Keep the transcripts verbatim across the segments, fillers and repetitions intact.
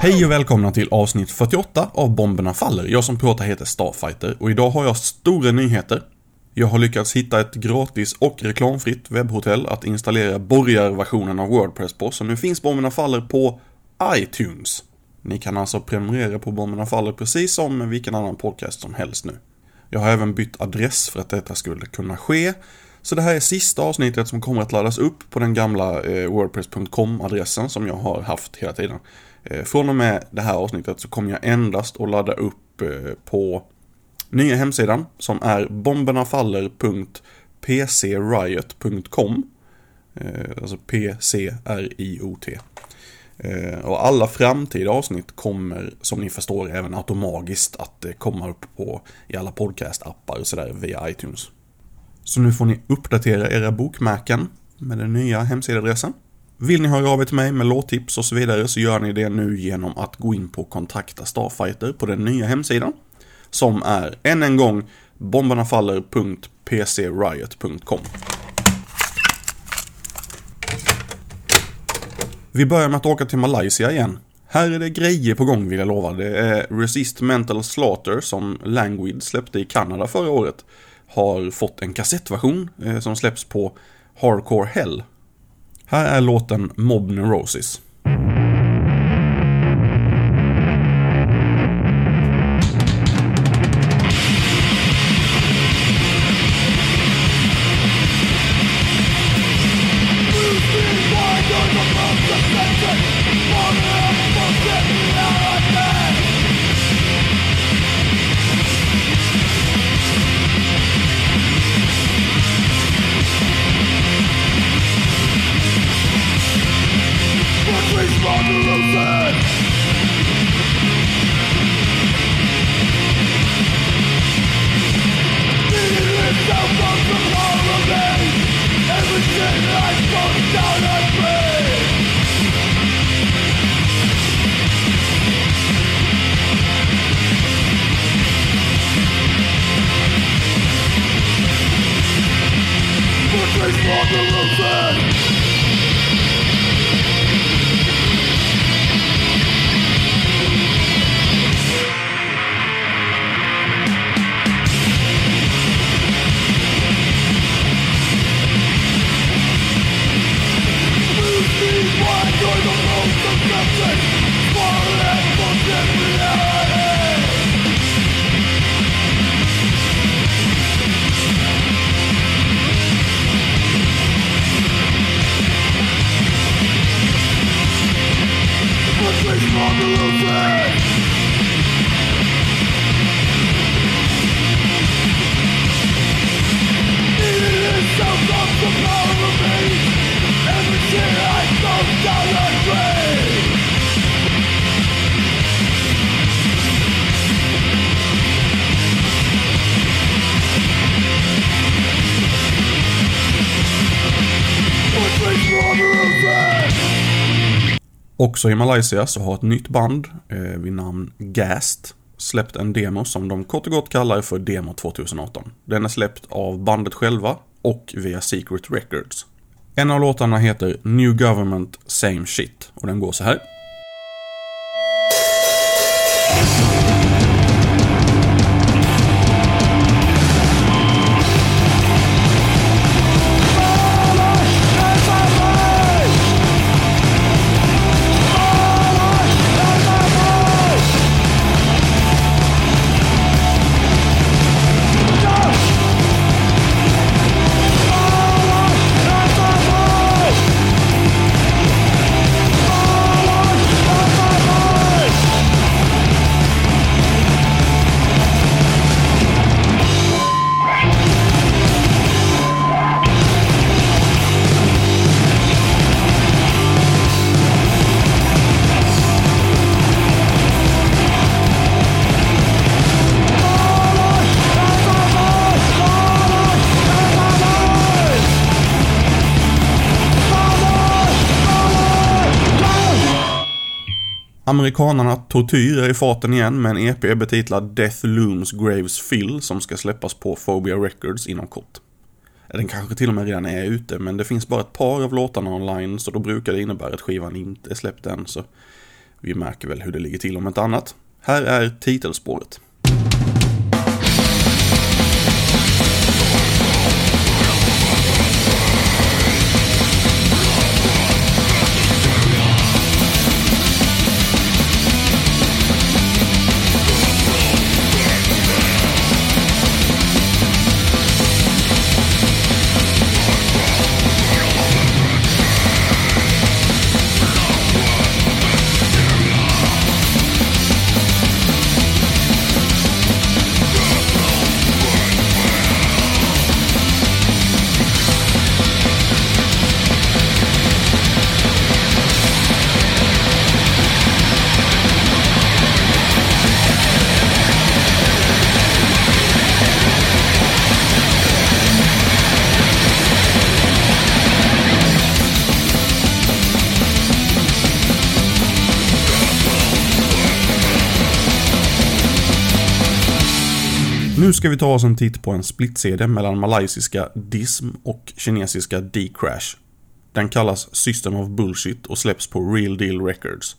Hej och välkomna till avsnitt fyrtioåtta av Bomberna faller. Jag som pratar heter Starfighter och idag har jag stora nyheter. Jag har lyckats hitta ett gratis och reklamfritt webbhotell att installera borgarversionen av WordPress på, så nu finns Bomberna faller på iTunes. Ni kan alltså prenumerera på Bomberna faller precis som vilken annan podcast som helst nu. Jag har även bytt adress för att detta skulle kunna ske. Så det här är sista avsnittet som kommer att laddas upp på den gamla eh, wordpress punkt com-adressen som jag har haft hela tiden. Eh, från och med det här avsnittet så kommer jag endast att ladda upp eh, på nya hemsidan som är bombernafaller punkt p c riot punkt com. eh, Alltså P C R I O T. Eh, och alla framtida avsnitt kommer, som ni förstår, även automatiskt att eh, komma upp på i alla podcastappar och sådär via iTunes. Så nu får ni uppdatera era bokmärken med den nya hemsidadressen. Vill ni höra av er till mig med låttips och så vidare så gör ni det nu genom att gå in på kontakta Starfighter på den nya hemsidan. Som är än en gång bombernafaller punkt p c riot punkt com. Vi börjar med att åka till Malaysia igen. Här är det grejer på gång, vill jag lova. Det är Resist Mental Slaughter som Langwid släppte i Kanada förra året. Har fått en kassettversion eh, som släpps på Hardcore Hell. Här är låten Mob Neurosis. Också i Malaysia så har ett nytt band eh, vid namn Ghast släppt en demo som de kort och gott kallar för Demo tjugohundraarton. Den är släppt av bandet själva och via Secret Records. En av låtarna heter New Government Same Shit och den går så här. Amerikanarna tortyrar i farten igen med en E P betitlad Death Looms Graves Fill som ska släppas på Phobia Records inom kort. Den kanske till och med redan är ute, men det finns bara ett par av låtarna online så då brukar det innebära att skivan inte är släppt än. Så Vi märker väl hur det ligger till om inte annat. Här är titelspåret. Nu ska vi ta oss en titt på en split-C D mellan malaysiska Dism och kinesiska D-Crash. Den kallas System of Bullshit och släpps på Real Deal Records.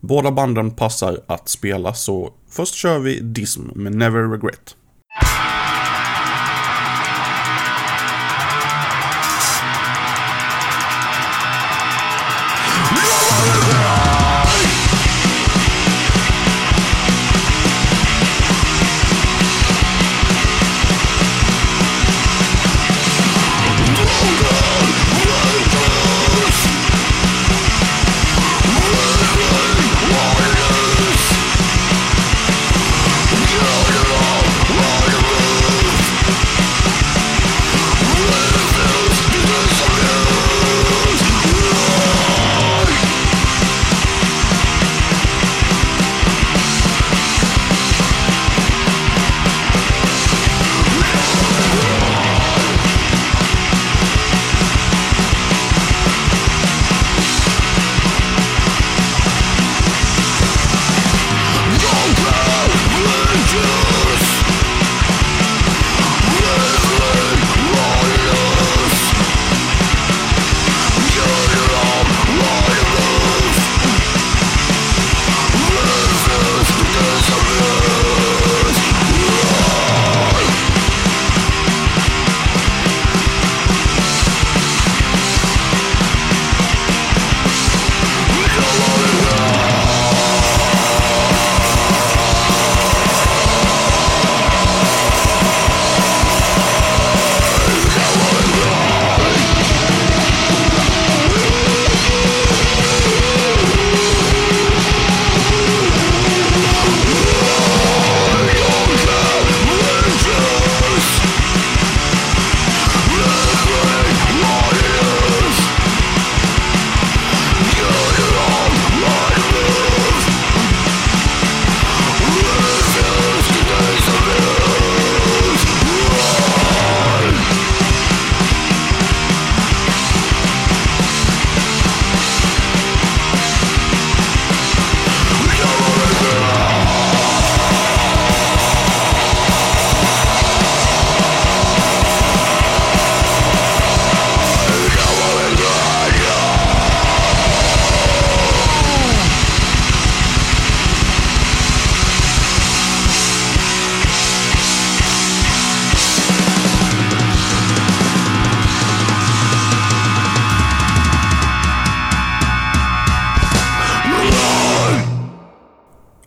Båda banden passar att spela, så först kör vi Dism med Never Regret.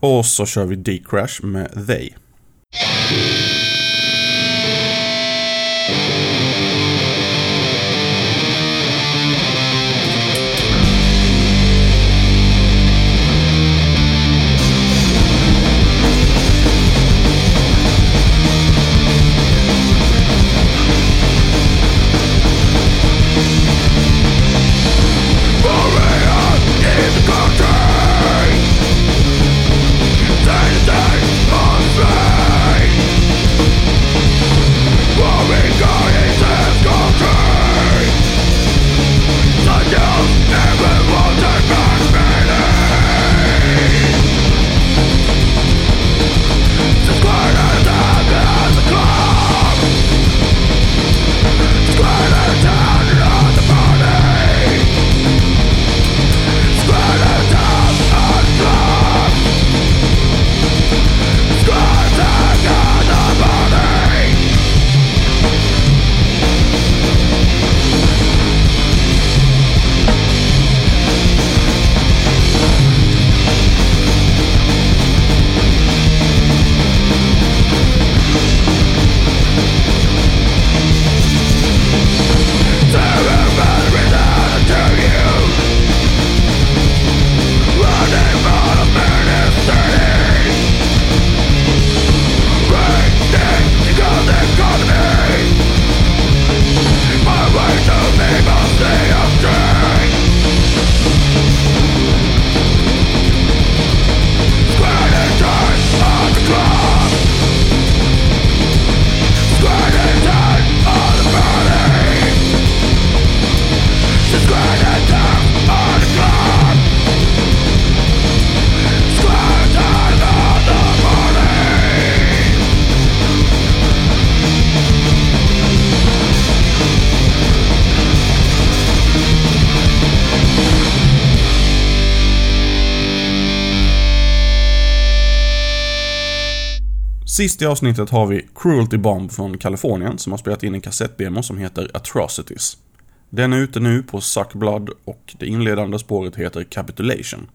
Och så kör vi D-Crash med They. Sist i avsnittet har vi Cruelty Bomb från Kalifornien som har spelat in en kassettdemo som heter Atrocities. Den är ute nu på Suck Blood och det inledande spåret heter Capitulation.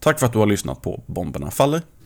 Tack för att du har lyssnat på Bomberna faller.